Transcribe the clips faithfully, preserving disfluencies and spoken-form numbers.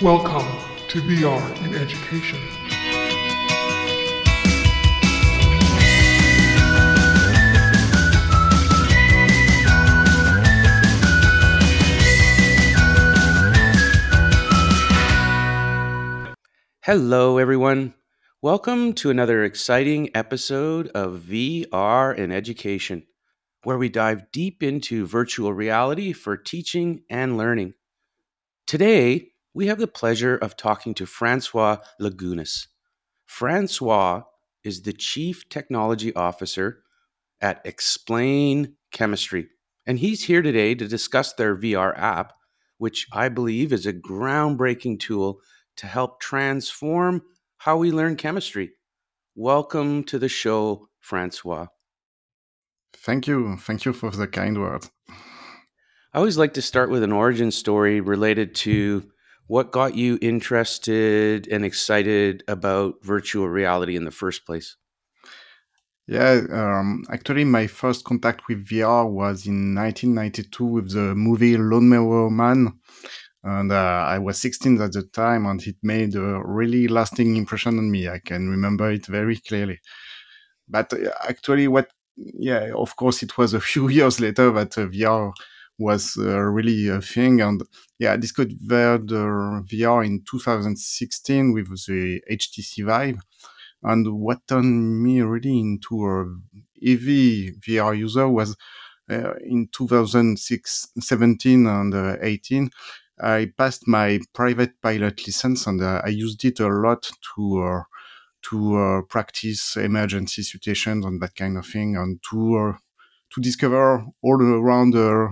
Welcome to V R in Education. Hello, everyone. Welcome to another exciting episode of V R in Education, where we dive deep into virtual reality for teaching and learning. Today, we have the pleasure of talking to François Lagunas. François is the Chief Technology Officer at Explayn Chemistry, and he's here today to discuss their V R app, which I believe is a groundbreaking tool to help transform how we learn chemistry. Welcome to the show, François. Thank you. Thank you for the kind word. I always like to start with an origin story related to what got you interested and excited about virtual reality in the first place. Yeah, um, actually, my first contact with V R was in nineteen ninety-two with the movie Lawnmower Man. And uh, I was sixteen at the time, and it made a really lasting impression on me. I can remember it very clearly. But actually, what, yeah, of course, it was a few years later that uh, V R was uh, really a thing. And yeah, I discovered V R in two thousand sixteen with the H T C Vive. And what turned me really into an heavy V R user was uh, in two thousand seventeen and uh, eighteen. I passed my private pilot license, and uh, I used it a lot to uh, to uh, practice emergency situations and that kind of thing, and to uh, to discover all around uh,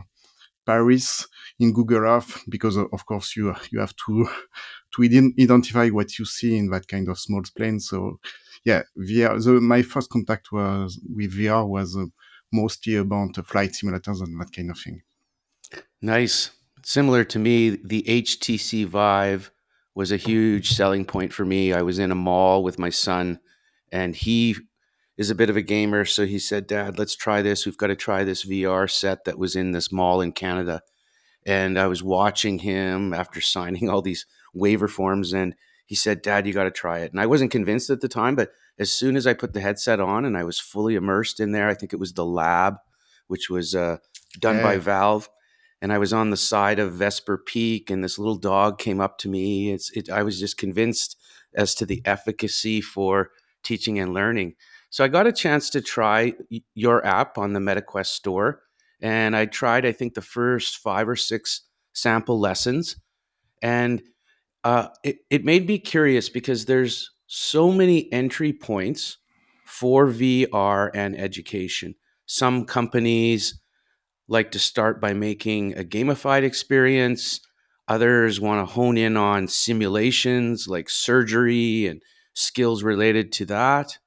Paris in Guggerath, because uh, of course you you have to to identify what you see in that kind of small plane. So yeah, V R. So my first contact was with V R was uh, mostly about uh, flight simulators and that kind of thing. Nice. Similar to me, the H T C Vive was a huge selling point for me. I was in a mall with my son, and he is a bit of a gamer. So he said, "Dad, let's try this. We've got to try this V R set that was in this mall in Canada." And I was watching him after signing all these waiver forms, and he said, "Dad, you got to try it." And I wasn't convinced at the time, but as soon as I put the headset on and I was fully immersed in there, I think it was The Lab, which was uh, done hey. by Valve. And I was on the side of Vesper Peak, and this little dog came up to me. It's, it, I was just convinced as to the efficacy for teaching and learning. So I got a chance to try your app on the MetaQuest store. And I tried, I think, the first five or six sample lessons. And uh, it, it made me curious because there's so many entry points for V R and education. Some companies like to start by making a gamified experience. Others want to hone in on simulations like surgery and skills related to that.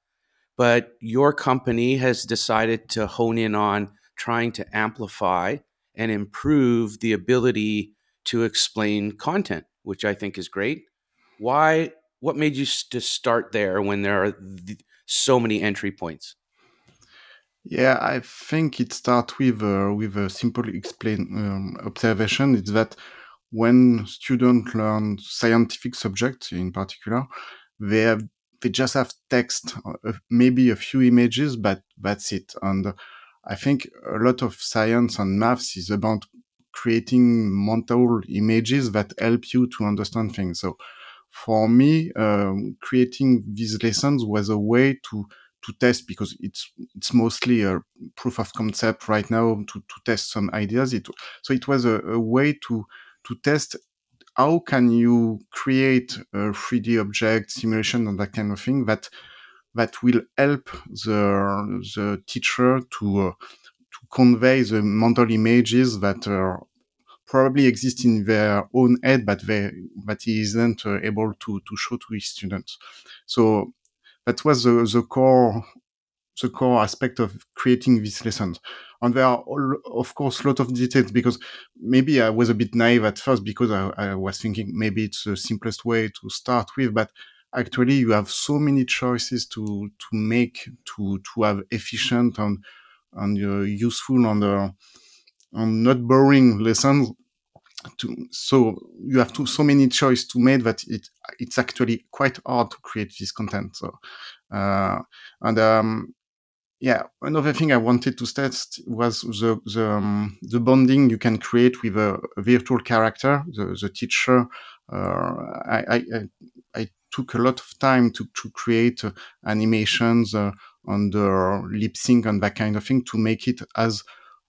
But your company has decided to hone in on trying to amplify and improve the ability to explain content, which I think is great. Why? What made you to start there when there are th- so many entry points? Yeah, I think it starts with uh, with a simple explain um, observation. It's that when students learn scientific subjects, in particular, they have they just have text, uh, maybe a few images, but that's it. And I think a lot of science and maths is about creating mental images that help you to understand things. So, for me, um, creating these lessons was a way to. to test, because it's it's mostly a proof of concept right now, to, to test some ideas. It, so it was a, a way to to test how can you create a three D object simulation and that kind of thing that that will help the the teacher to uh, to convey the mental images that uh, probably exist in their own head, but they that he isn't uh, able to to show to his students. So that was the, the core the core aspect of creating these lessons. And there are, all, of course, a lot of details, because maybe I was a bit naive at first, because I, I was thinking maybe it's the simplest way to start with. But actually, you have so many choices to to make, to, to have efficient and and uh, useful and, uh, and not boring lessons. To, so you have to, so many choices to make that it it's actually quite hard to create this content. So uh, and um, yeah, another thing I wanted to test was the the, um, the bonding you can create with a virtual character, the, the teacher. Uh, I, I I took a lot of time to to create uh, animations uh, on the lip sync and that kind of thing to make it as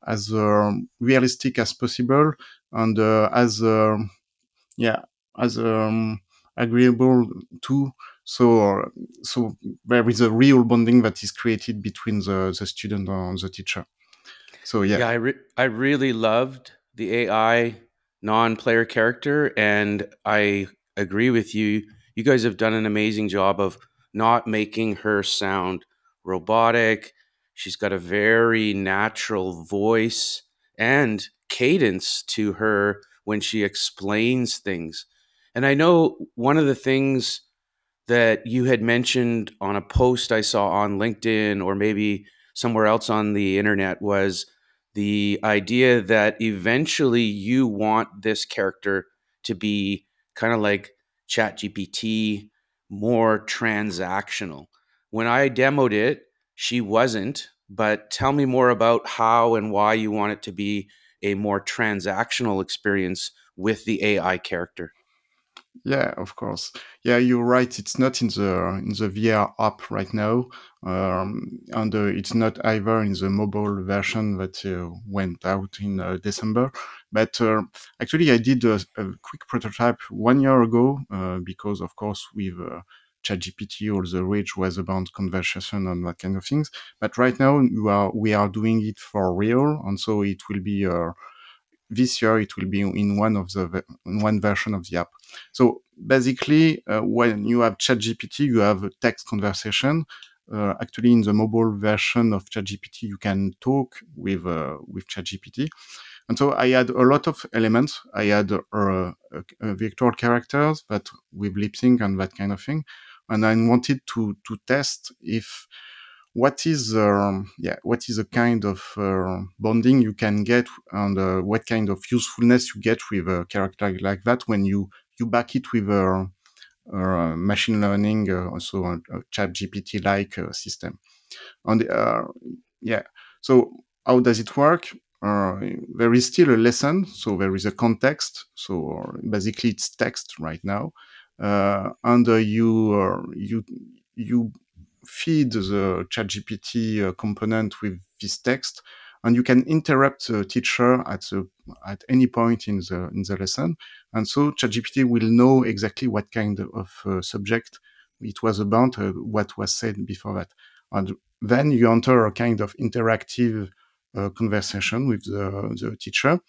as uh, realistic as possible and uh, as uh, yeah as um, agreeable too. So so there is a real bonding that is created between the, the student and the teacher. So yeah, yeah I re- I really loved the A I non-player character, and I agree with you. You guys have done an amazing job of not making her sound robotic. She's got a very natural voice and cadence to her when she explains things. And I know one of the things that you had mentioned on a post I saw on LinkedIn or maybe somewhere else on the internet was the idea that eventually you want this character to be kind of like ChatGPT, more transactional. When I demoed it, she wasn't, but tell me more about how and why you want it to be a more transactional experience with the A I character. Yeah, of course. Yeah, you're right. It's not in the in the V R app right now, um, and uh, it's not either in the mobile version that uh, went out in uh, December. But uh, actually, I did a, a quick prototype one year ago uh, because, of course, with uh, ChatGPT, all the rage was about conversation and that kind of things. But right now, we are we are doing it for real, and so it will be. Uh, This year, it will be in one of the in one version of the app. So basically, uh, when you have ChatGPT, you have a text conversation. Uh, actually, in the mobile version of ChatGPT, you can talk with uh, with ChatGPT. And so I had a lot of elements. I had uh, uh, uh, virtual characters, but with lip sync and that kind of thing. And I wanted to to test if. What is um, yeah? What is the kind of uh, bonding you can get, and uh, what kind of usefulness you get with a character like that when you, you back it with a, a machine learning, uh, also a, a ChatGPT like uh, system, and uh, yeah. So how does it work? Uh, there is still a lesson, so there is a context. So basically, it's text right now, uh, and uh, you uh, you you. feed the ChatGPT uh, component with this text, and you can interrupt the teacher at the, at any point in the in the lesson, and so ChatGPT will know exactly what kind of uh, subject it was about, uh, what was said before that, and then you enter a kind of interactive uh, conversation with the, the teacher.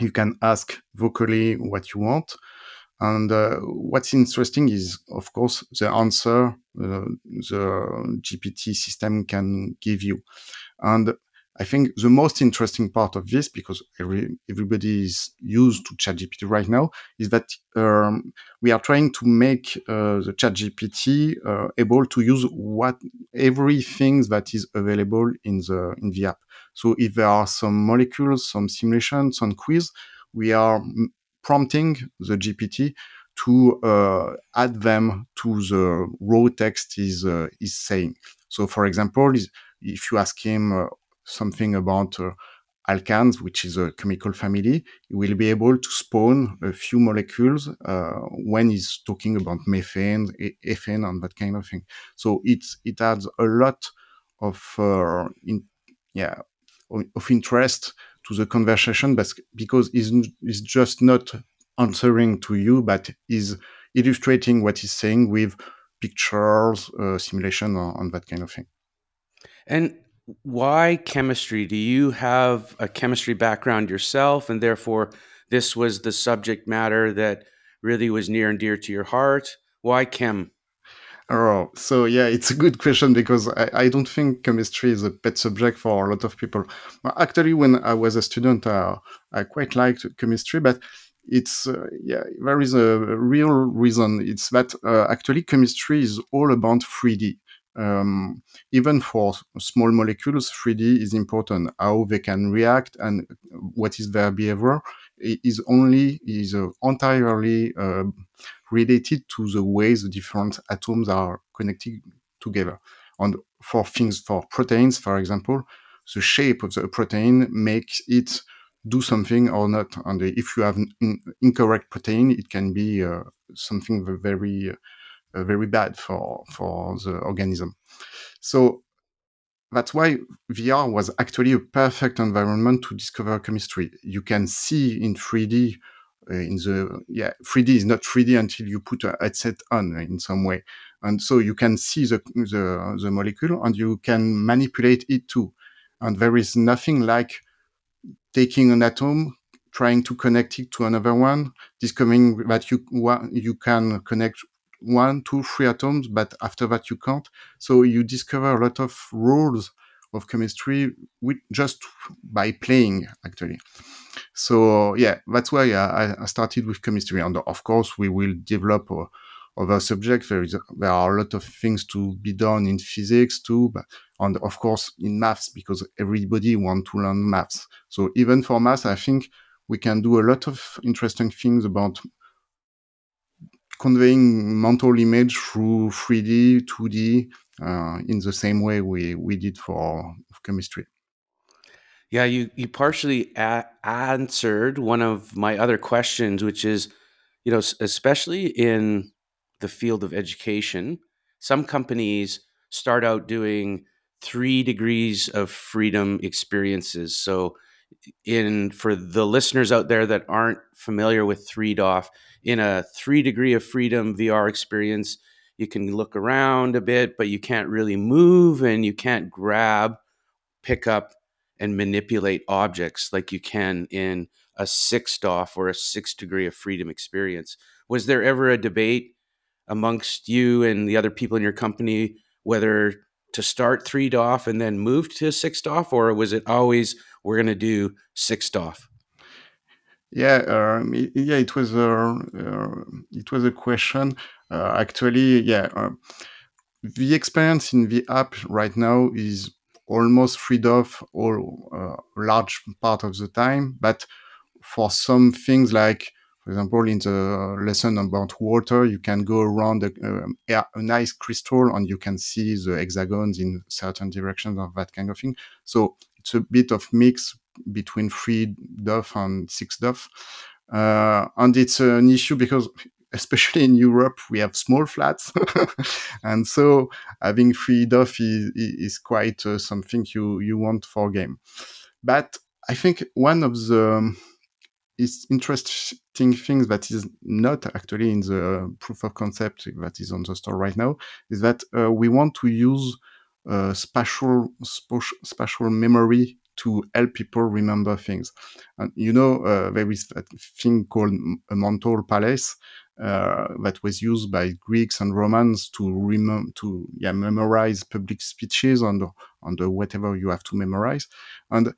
You can ask vocally what you want. And uh, what's interesting is, of course, the answer uh, the G P T system can give you. And I think the most interesting part of this, because every, everybody is used to ChatGPT right now, is that um, we are trying to make uh, the ChatGPT uh, able to use what everything that is available in the in the app. So if there are some molecules, some simulations, some quiz, we are prompting the G P T to uh, add them to the raw text is uh, is saying. So, for example, is, if you ask him uh, something about uh, alkanes, which is a chemical family, he will be able to spawn a few molecules uh, when he's talking about methane, e- ethane, and that kind of thing. So it's it adds a lot of uh, in, yeah of interest to the conversation, but because he's, he's just not answering to you, but is illustrating what he's saying with pictures, uh, simulation, or, and that kind of thing. And why chemistry? Do you have a chemistry background yourself, and therefore this was the subject matter that really was near and dear to your heart? Why chem? Oh, so yeah, it's a good question because I, I don't think chemistry is a pet subject for a lot of people. Actually, when I was a student, uh, I quite liked chemistry, but it's uh, yeah, there is a real reason. It's that uh, actually chemistry is all about three D. um, even for small molecules, three D is important. How they can react and what is their behavior is only is uh, entirely uh, related to the way the different atoms are connected together. And for things, for proteins, for example, the shape of the protein makes it do something or not. And if you have an in- incorrect protein, it can be uh, something very, uh, very bad for, for the organism. So that's why V R was actually a perfect environment to discover chemistry. You can see in three D, uh, in the, yeah, three D is not three D until you put a headset on in some way. And so you can see the, the, the molecule and you can manipulate it too. And there is nothing like taking an atom, trying to connect it to another one, discovering that you you can connect one, two, three atoms, but after that you can't. So you discover a lot of rules of chemistry with, just by playing, actually. So yeah, that's why I, I started with chemistry. And of course, we will develop uh, other subjects. There is there are a lot of things to be done in physics too, but and of course in maths, because everybody wants to learn maths. So even for maths, I think we can do a lot of interesting things about conveying mental image through three D, two D, uh, in the same way we, we did for chemistry. Yeah, you, you partially a- answered one of my other questions, which is, you know, especially in the field of education, some companies start out doing three degrees of freedom experiences. So in for the listeners out there that aren't familiar with three D O F, in a three degree of freedom V R experience, you can look around a bit, but you can't really move and you can't grab, pick up, and manipulate objects like you can in a six D O F or a six degree of freedom experience. Was there ever a debate amongst you and the other people in your company whether to start three D O F and then move to six D O F, or was it always, we're going to do six D O F? Yeah, um, yeah, it was a uh, it was a question. Uh, actually, yeah, uh, the experience in the app right now is almost three D O F or a uh, large part of the time, but for some things like, for example, in the lesson about water, you can go around a, a, a nice crystal and you can see the hexagons in certain directions of that kind of thing. So it's a bit of mix between three D O F and six D O F. Uh, and it's an issue because, especially in Europe, we have small flats. And so having three D O F is, is quite uh, something you, you want for a game. But I think one of the... it's interesting things that is not actually in the proof of concept that is on the store right now is that uh, we want to use uh, spatial sp- spatial memory to help people remember things. And you know, uh, there is that thing called a mental palace uh, that was used by Greeks and Romans to remem- to yeah, memorize public speeches and and whatever you have to memorize. And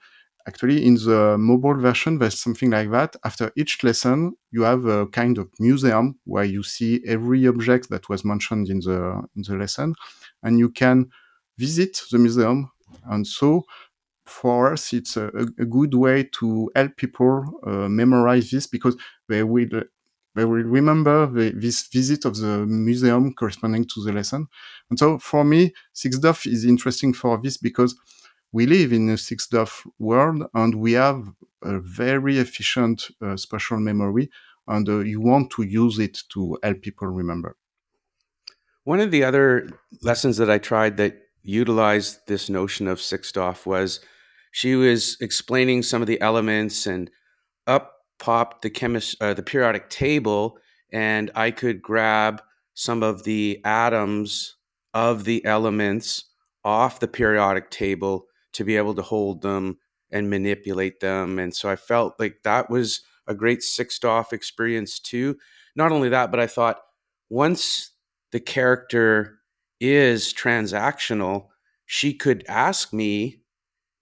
actually, in the mobile version, there's something like that. After each lesson, you have a kind of museum where you see every object that was mentioned in the in the lesson, and you can visit the museum. And so, for us, it's a, a good way to help people uh, memorize this, because they will they will remember the, this visit of the museum corresponding to the lesson. And so, for me, six D O F is interesting for this because we live in a six D O F world, and we have a very efficient uh, spatial memory, and uh, you want to use it to help people remember. One of the other lessons that I tried that utilized this notion of six D O F was, she was explaining some of the elements, and up popped the chemist, uh, the periodic table, and I could grab some of the atoms of the elements off the periodic table to be able to hold them and manipulate them. And so I felt like that was a great six D O F experience too. Not only that, but I thought once the character is transactional, she could ask me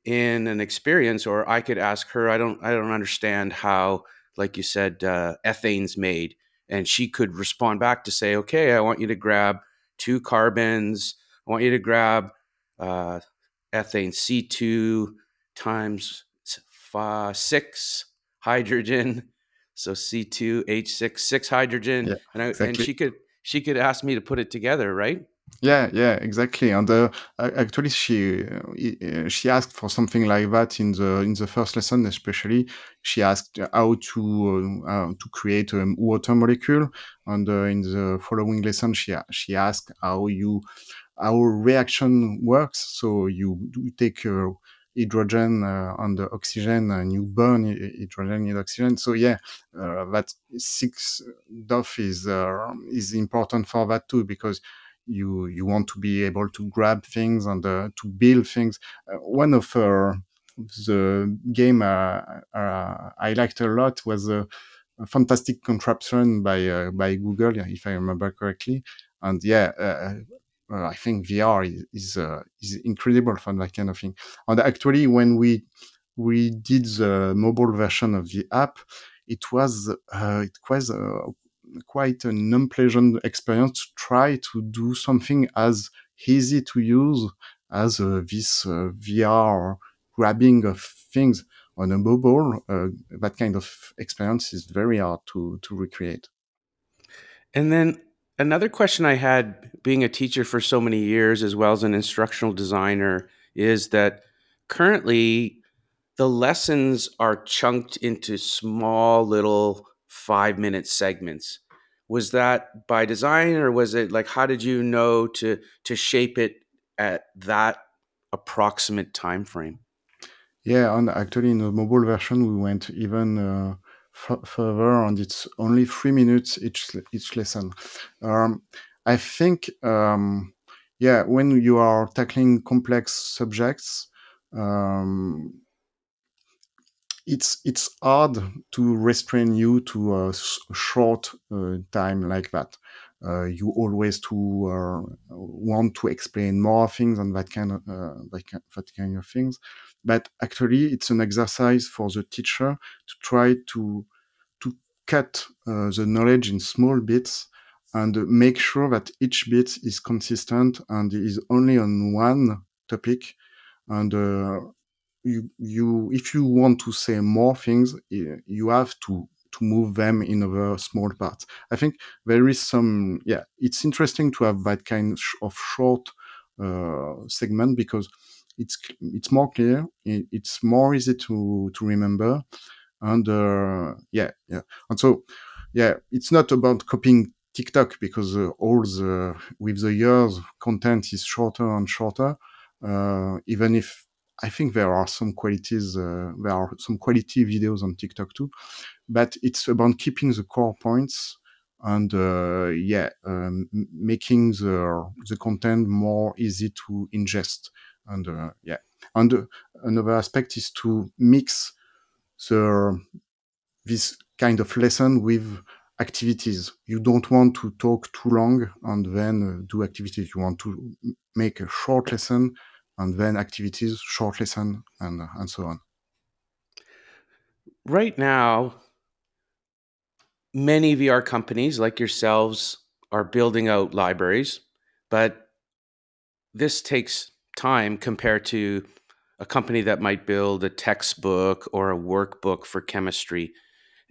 in an experience, or I could ask her, I don't, I don't understand how, like you said, uh, ethane's made. And she could respond back to say, okay, I want you to grab two carbons, I want you to grab uh, ethane C two times five, six hydrogen. So C two H six, six hydrogen. Yeah, and, I, exactly. and she could she could ask me to put it together, right? Yeah, yeah, exactly. And uh, actually, she uh, she asked for something like that in the in the first lesson, especially. She asked how to uh, uh, to create a water molecule, and uh, in the following lesson, she she asked how you how reaction works. So you do take your hydrogen uh, and the oxygen, and you burn hydrogen and oxygen. So yeah, uh, that six D O F is uh, is important for that too, because You you want to be able to grab things and uh, to build things. Uh, one of uh, the game uh, uh, I liked a lot was uh, a Fantastic Contraption by uh, by Google, if I remember correctly. And yeah, uh, uh, I think V R is is, uh, is incredible for that kind of thing. And actually, when we we did the mobile version of the app, it was uh, it was. Uh, quite an unpleasant experience to try to do something as easy to use as uh, this uh, V R grabbing of things on a mobile. Uh, that kind of experience is very hard to, to recreate. And then another question I had, being a teacher for so many years, as well as an instructional designer, is that currently the lessons are chunked into small little five-minute segments. Was that by design, or was it like, how did you know to to shape it at that approximate time frame? Yeah, and actually in the mobile version we went even uh, f- further, and it's only three minutes each each lesson. Um, I think, um, yeah, when you are tackling complex subjects, um, It's it's hard to restrain you to a s- short uh, time like that. Uh, you always to uh, want to explain more things and that kind of uh, that, kind, that kind of things. But actually, it's an exercise for the teacher to try to to cut uh, the knowledge in small bits and make sure that each bit is consistent and is only on one topic. And uh, You, you, if you want to say more things, you have to, to move them in other small parts. I think there is some, yeah, it's interesting to have that kind of short uh, segment, because it's it's more clear, it's more easy to, to remember, and uh, yeah, yeah, and so yeah, it's not about copying TikTok, because uh, all the with the years content is shorter and shorter, uh, even if. I think there are some qualities, uh, there are some quality videos on TikTok too, but it's about keeping the core points and, uh, yeah, um, making the the content more easy to ingest. And, uh, yeah, and uh, another aspect is to mix the this kind of lesson with activities. You don't want to talk too long and then uh, do activities. You want to make a short lesson, and then activities, short lesson, and and so on. Right now, many V R companies like yourselves are building out libraries, but this takes time compared to a company that might build a textbook or a workbook for chemistry.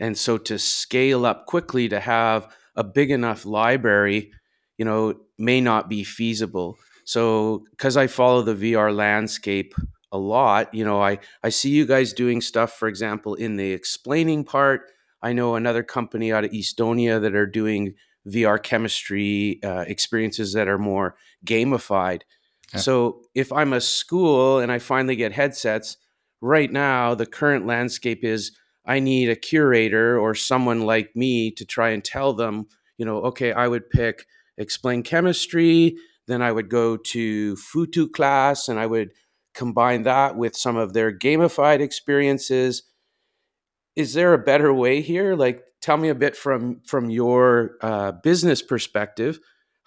And so to scale up quickly to have a big enough library, you know, may not be feasible. So, because I follow the V R landscape a lot, you know, I, I see you guys doing stuff, for example, in the explaining part. I know another company out of Estonia that are doing V R chemistry uh, experiences that are more gamified. Yeah. So if I'm a school and I finally get headsets, right now the current landscape is I need a curator or someone like me to try and tell them, you know, okay, I would pick Explayn Chemistry. Then I would go to Futu Class, and I would combine that with some of their gamified experiences. Is there a better way here? Like, tell me a bit from from your uh, business perspective.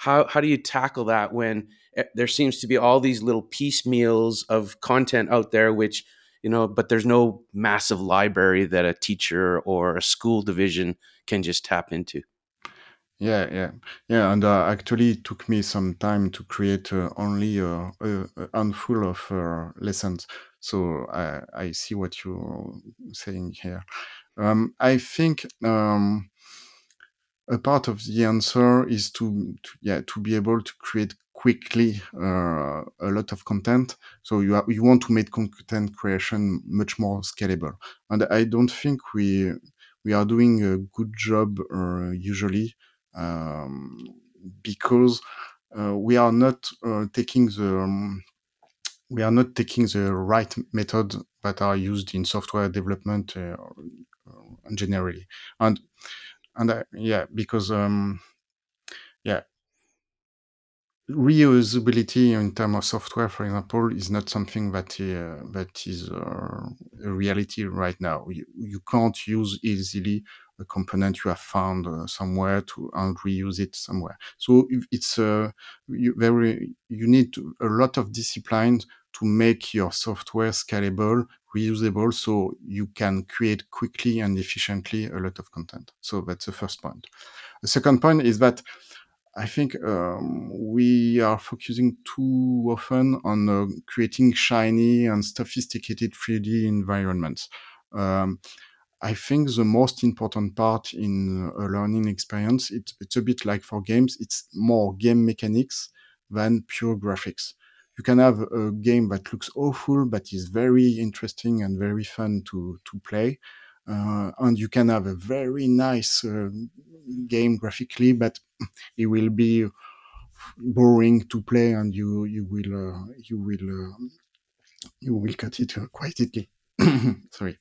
How how do you tackle that when there seems to be all these little piecemeals of content out there, which, you know, but there's no massive library that a teacher or a school division can just tap into? Yeah, yeah, yeah. And uh, actually, it took me some time to create uh, only uh, a, a handful of uh, lessons. So I, I see what you're saying here. Um, I think um, a part of the answer is to, to yeah to be able to create quickly uh, a lot of content. So you are, you want to make content creation much more scalable. And I don't think we we are doing a good job uh, usually um, because uh, we are not uh, taking the um, we are not taking the right method that are used in software development uh, uh, generally. And and I, yeah, because um, yeah, reusability in terms of software, for example, is not something that uh, that is uh, a reality right now. You, you can't use easily a component you have found uh, somewhere to and reuse it somewhere. So if it's uh, you, very you need to, a lot of discipline to make your software scalable, reusable, so you can create quickly and efficiently a lot of content. So that's the first point. The second point is that I think um, we are focusing too often on uh, creating shiny and sophisticated three D environments. Um, I think the most important part in a learning experience, it, it's a bit like for games, it's more game mechanics than pure graphics. You can have a game that looks awful, but is very interesting and very fun to, to play. Uh, and you can have a very nice uh, game graphically, but it will be boring to play, and you you will uh, you will uh, you will cut it quite quickly. Sorry.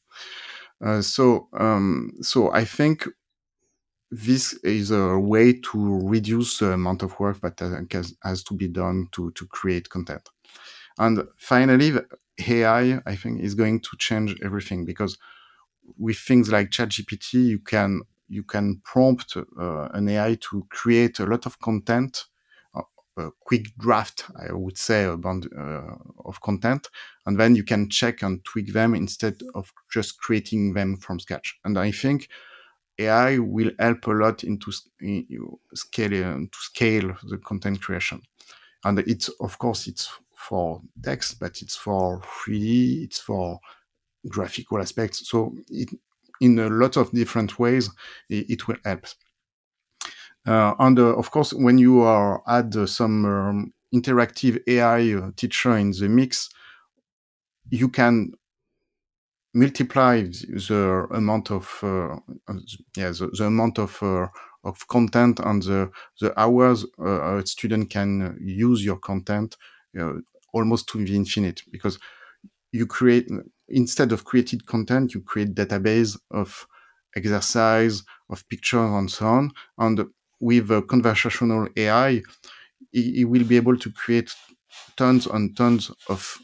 Uh, so um, so I think this is a way to reduce the amount of work that has, has to be done to to create content. And finally, A I I think is going to change everything because with things like ChatGPT, you can you can prompt uh, an A I to create a lot of content, a, a quick draft, I would say, about, uh, of content, and then you can check and tweak them instead of just creating them from scratch. And I think A I will help a lot into in, you scale uh, to scale the content creation. And it's of course it's for text, but it's for three D, it's for graphical aspects. So it, in a lot of different ways, it, it will help. Uh, and uh, of course, when you are add uh, some um, interactive A I uh, teacher in the mix, you can multiply the amount of uh, yeah the, the amount of uh, of content and the the hours uh, a student can use your content uh, almost to the infinite because you create. Instead of created content, you create database of exercise, of pictures, and so on. And with a conversational A I, it will be able to create tons and tons of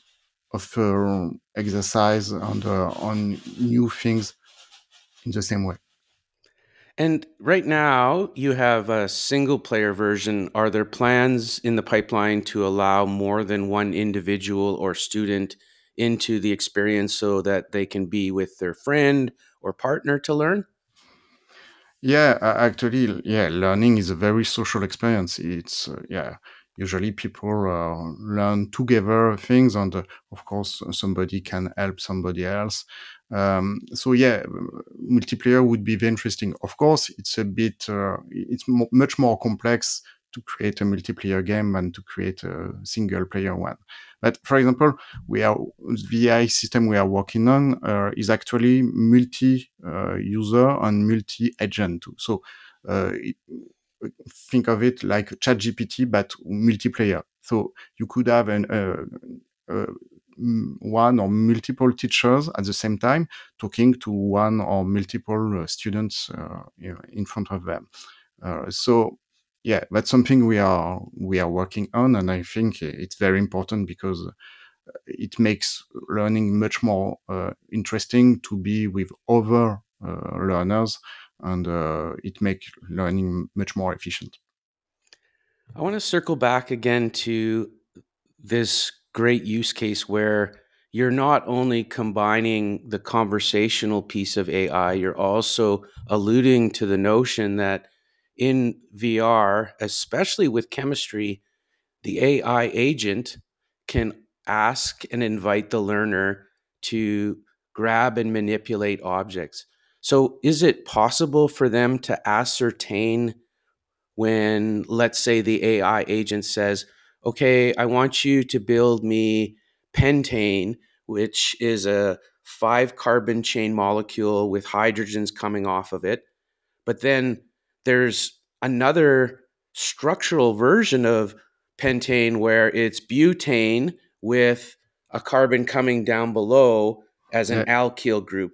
of uh, exercise and uh, on new things in the same way. And right now, you have a single-player version. Are there plans in the pipeline to allow more than one individual or student into the experience so that they can be with their friend or partner to learn? Yeah, actually, yeah, learning is a very social experience. It's, uh, yeah, usually people uh, learn together things, and uh, of course, somebody can help somebody else. Um, so, yeah, multiplayer would be very interesting. Of course, it's a bit, uh, it's mo- much more complex to create a multiplayer game than to create a single player one. But for example, we are the A I system we are working on uh, is actually multi-user uh, and multi-agent too. So uh, it, think of it like ChatGPT but multiplayer. So you could have an, uh, uh, one or multiple teachers at the same time talking to one or multiple uh, students uh, you know, in front of them. Uh, so. Yeah, that's something we are we are working on, and I think it's very important because it makes learning much more uh, interesting to be with other uh, learners, and uh, it makes learning much more efficient. I want to circle back again to this great use case where you're not only combining the conversational piece of A I, you're also alluding to the notion that in V R, especially with chemistry, the A I agent can ask and invite the learner to grab and manipulate objects. So is it possible for them to ascertain when, let's say, the A I agent says, okay, I want you to build me pentane, which is a five carbon chain molecule with hydrogens coming off of it. But then there's another structural version of pentane where it's butane with a carbon coming down below as an alkyl group.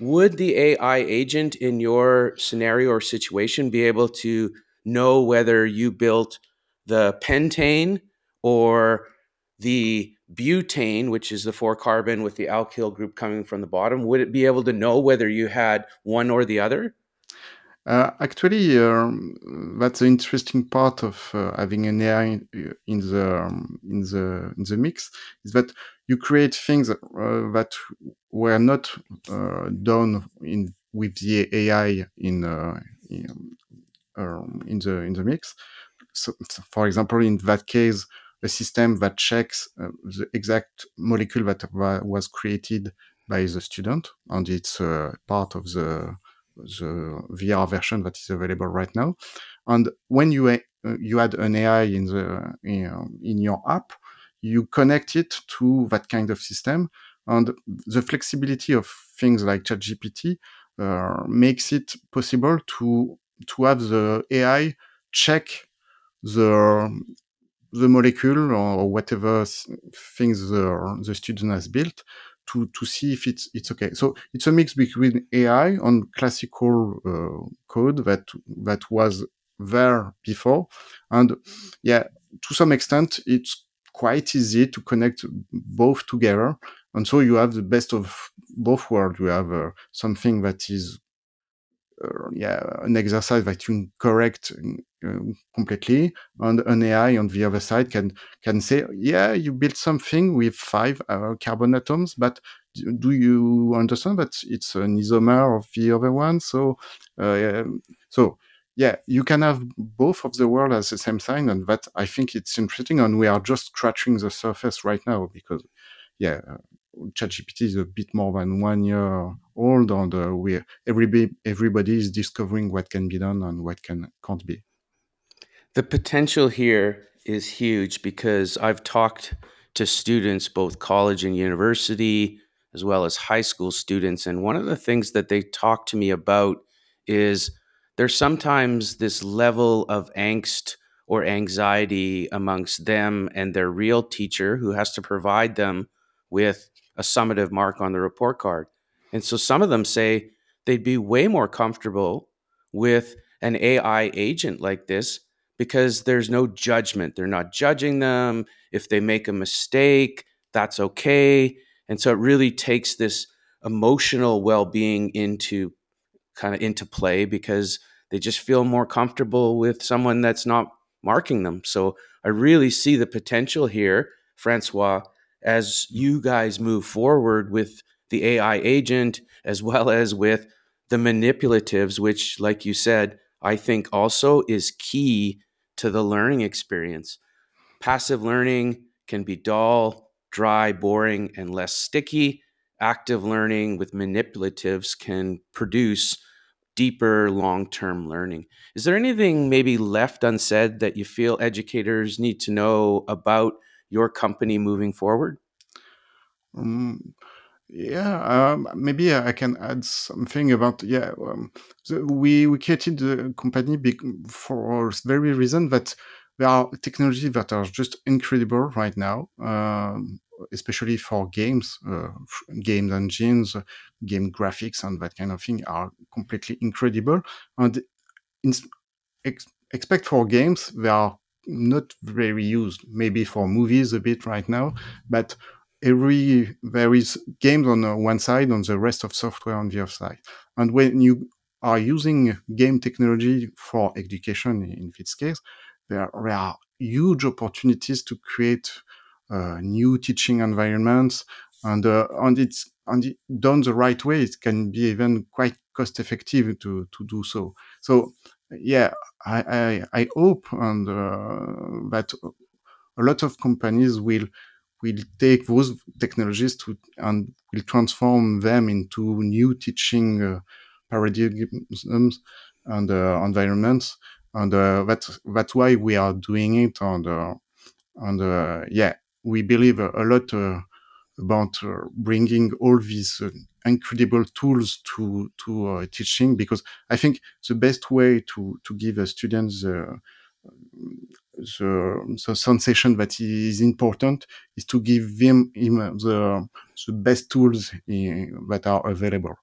Would the A I agent in your scenario or situation be able to know whether you built the pentane or the butane, which is the four carbon with the alkyl group coming from the bottom? Would it be able to know whether you had one or the other? Uh, actually, um, that's an interesting part of uh, having an A I in, in the um, in the in the mix is that you create things uh, that were not uh, done in with the A I in uh, in, um, in the in the mix. So, so, for example, in that case, a system that checks uh, the exact molecule that wa- was created by the student, and it's uh, part of the. the V R version that is available right now. And when you uh, you add an A I in the you know, in your app, you connect it to that kind of system, and the flexibility of things like ChatGPT uh, makes it possible to to have the A I check the the molecule or whatever things the, the student has built, To, to see if it's it's okay. So it's a mix between A I and classical uh, code that that was there before, and yeah, to some extent it's quite easy to connect both together, and so you have the best of both worlds. You have uh, something that is uh, yeah an exercise that you correct uh, completely, and an A I on the other side can can say, yeah, you built something with five uh, carbon atoms, but do you understand that it's an isomer of the other one? So, uh, so yeah, you can have both of the world as the same sign, and that I think it's interesting, and we are just scratching the surface right now because, yeah, ChatGPT is a bit more than one year old, and uh, we everybody everybody is discovering what can be done and what can can't be. The potential here is huge because I've talked to students, both college and university, as well as high school students. And one of the things that they talk to me about is there's sometimes this level of angst or anxiety amongst them and their real teacher who has to provide them with a summative mark on the report card. And so some of them say they'd be way more comfortable with an A I agent like this because there's no judgment. They're not judging them. If they make a mistake, that's okay. And so it really takes this emotional well-being into kind of into play because they just feel more comfortable with someone that's not marking them. So I really see the potential here, François, as you guys move forward with the A I agent as well as with the manipulatives, which, like you said, I think also is key to the learning experience. Passive learning can be dull, dry, boring, and less sticky. Active learning with manipulatives can produce deeper long-term learning. Is there anything maybe left unsaid that you feel educators need to know about your company moving forward? Um, yeah, um, maybe I can add something about, yeah, um, the, we, we created the company be- for very reason that there are technologies that are just incredible right now, um, especially for games, uh, game engines, game graphics, and that kind of thing are completely incredible. And in, ex- expect for games, there are not very used, maybe for movies a bit right now, but every there is games on one side and the rest of software on the other side. And when you are using game technology for education, in this case, there are huge opportunities to create uh, new teaching environments, and uh, and it's and it, done the right way, it can be even quite cost effective to to do so. So yeah, I I, I hope and uh, that a lot of companies will will take those technologies to and will transform them into new teaching uh, paradigms and uh, environments, and uh, that's that's why we are doing it. And uh, and uh, yeah, we believe a, a lot uh, about uh, bringing all these uh, incredible tools to to uh, teaching, because I think the best way to to give a student the the, the sensation that is important is to give him, him the the best tools he, that are available.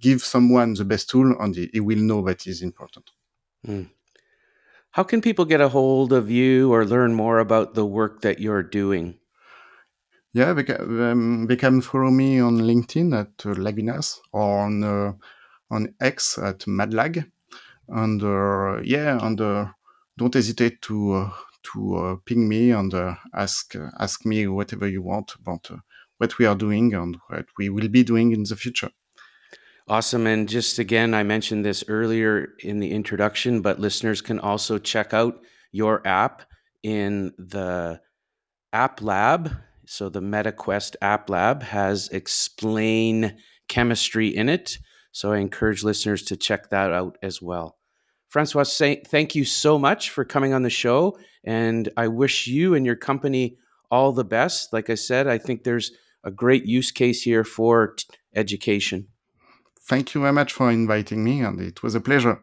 Give someone the best tool, and he will know that is important. Mm. How can people get a hold of you or learn more about the work that you're doing? Yeah, they can, um, they can follow me on LinkedIn at uh, Lagunas, or on uh, on X at Madlag, and uh, yeah, and uh, don't hesitate to uh, to uh, ping me and uh, ask uh, ask me whatever you want about uh, what we are doing and what we will be doing in the future. Awesome. And just again, I mentioned this earlier in the introduction, but listeners can also check out your app in the App Lab. So the MetaQuest App Lab has Explayn Chemistry in it. So I encourage listeners to check that out as well. Francois, thank you so much for coming on the show. And I wish you and your company all the best. Like I said, I think there's a great use case here for t- education. Thank you very much for inviting me, and it was a pleasure.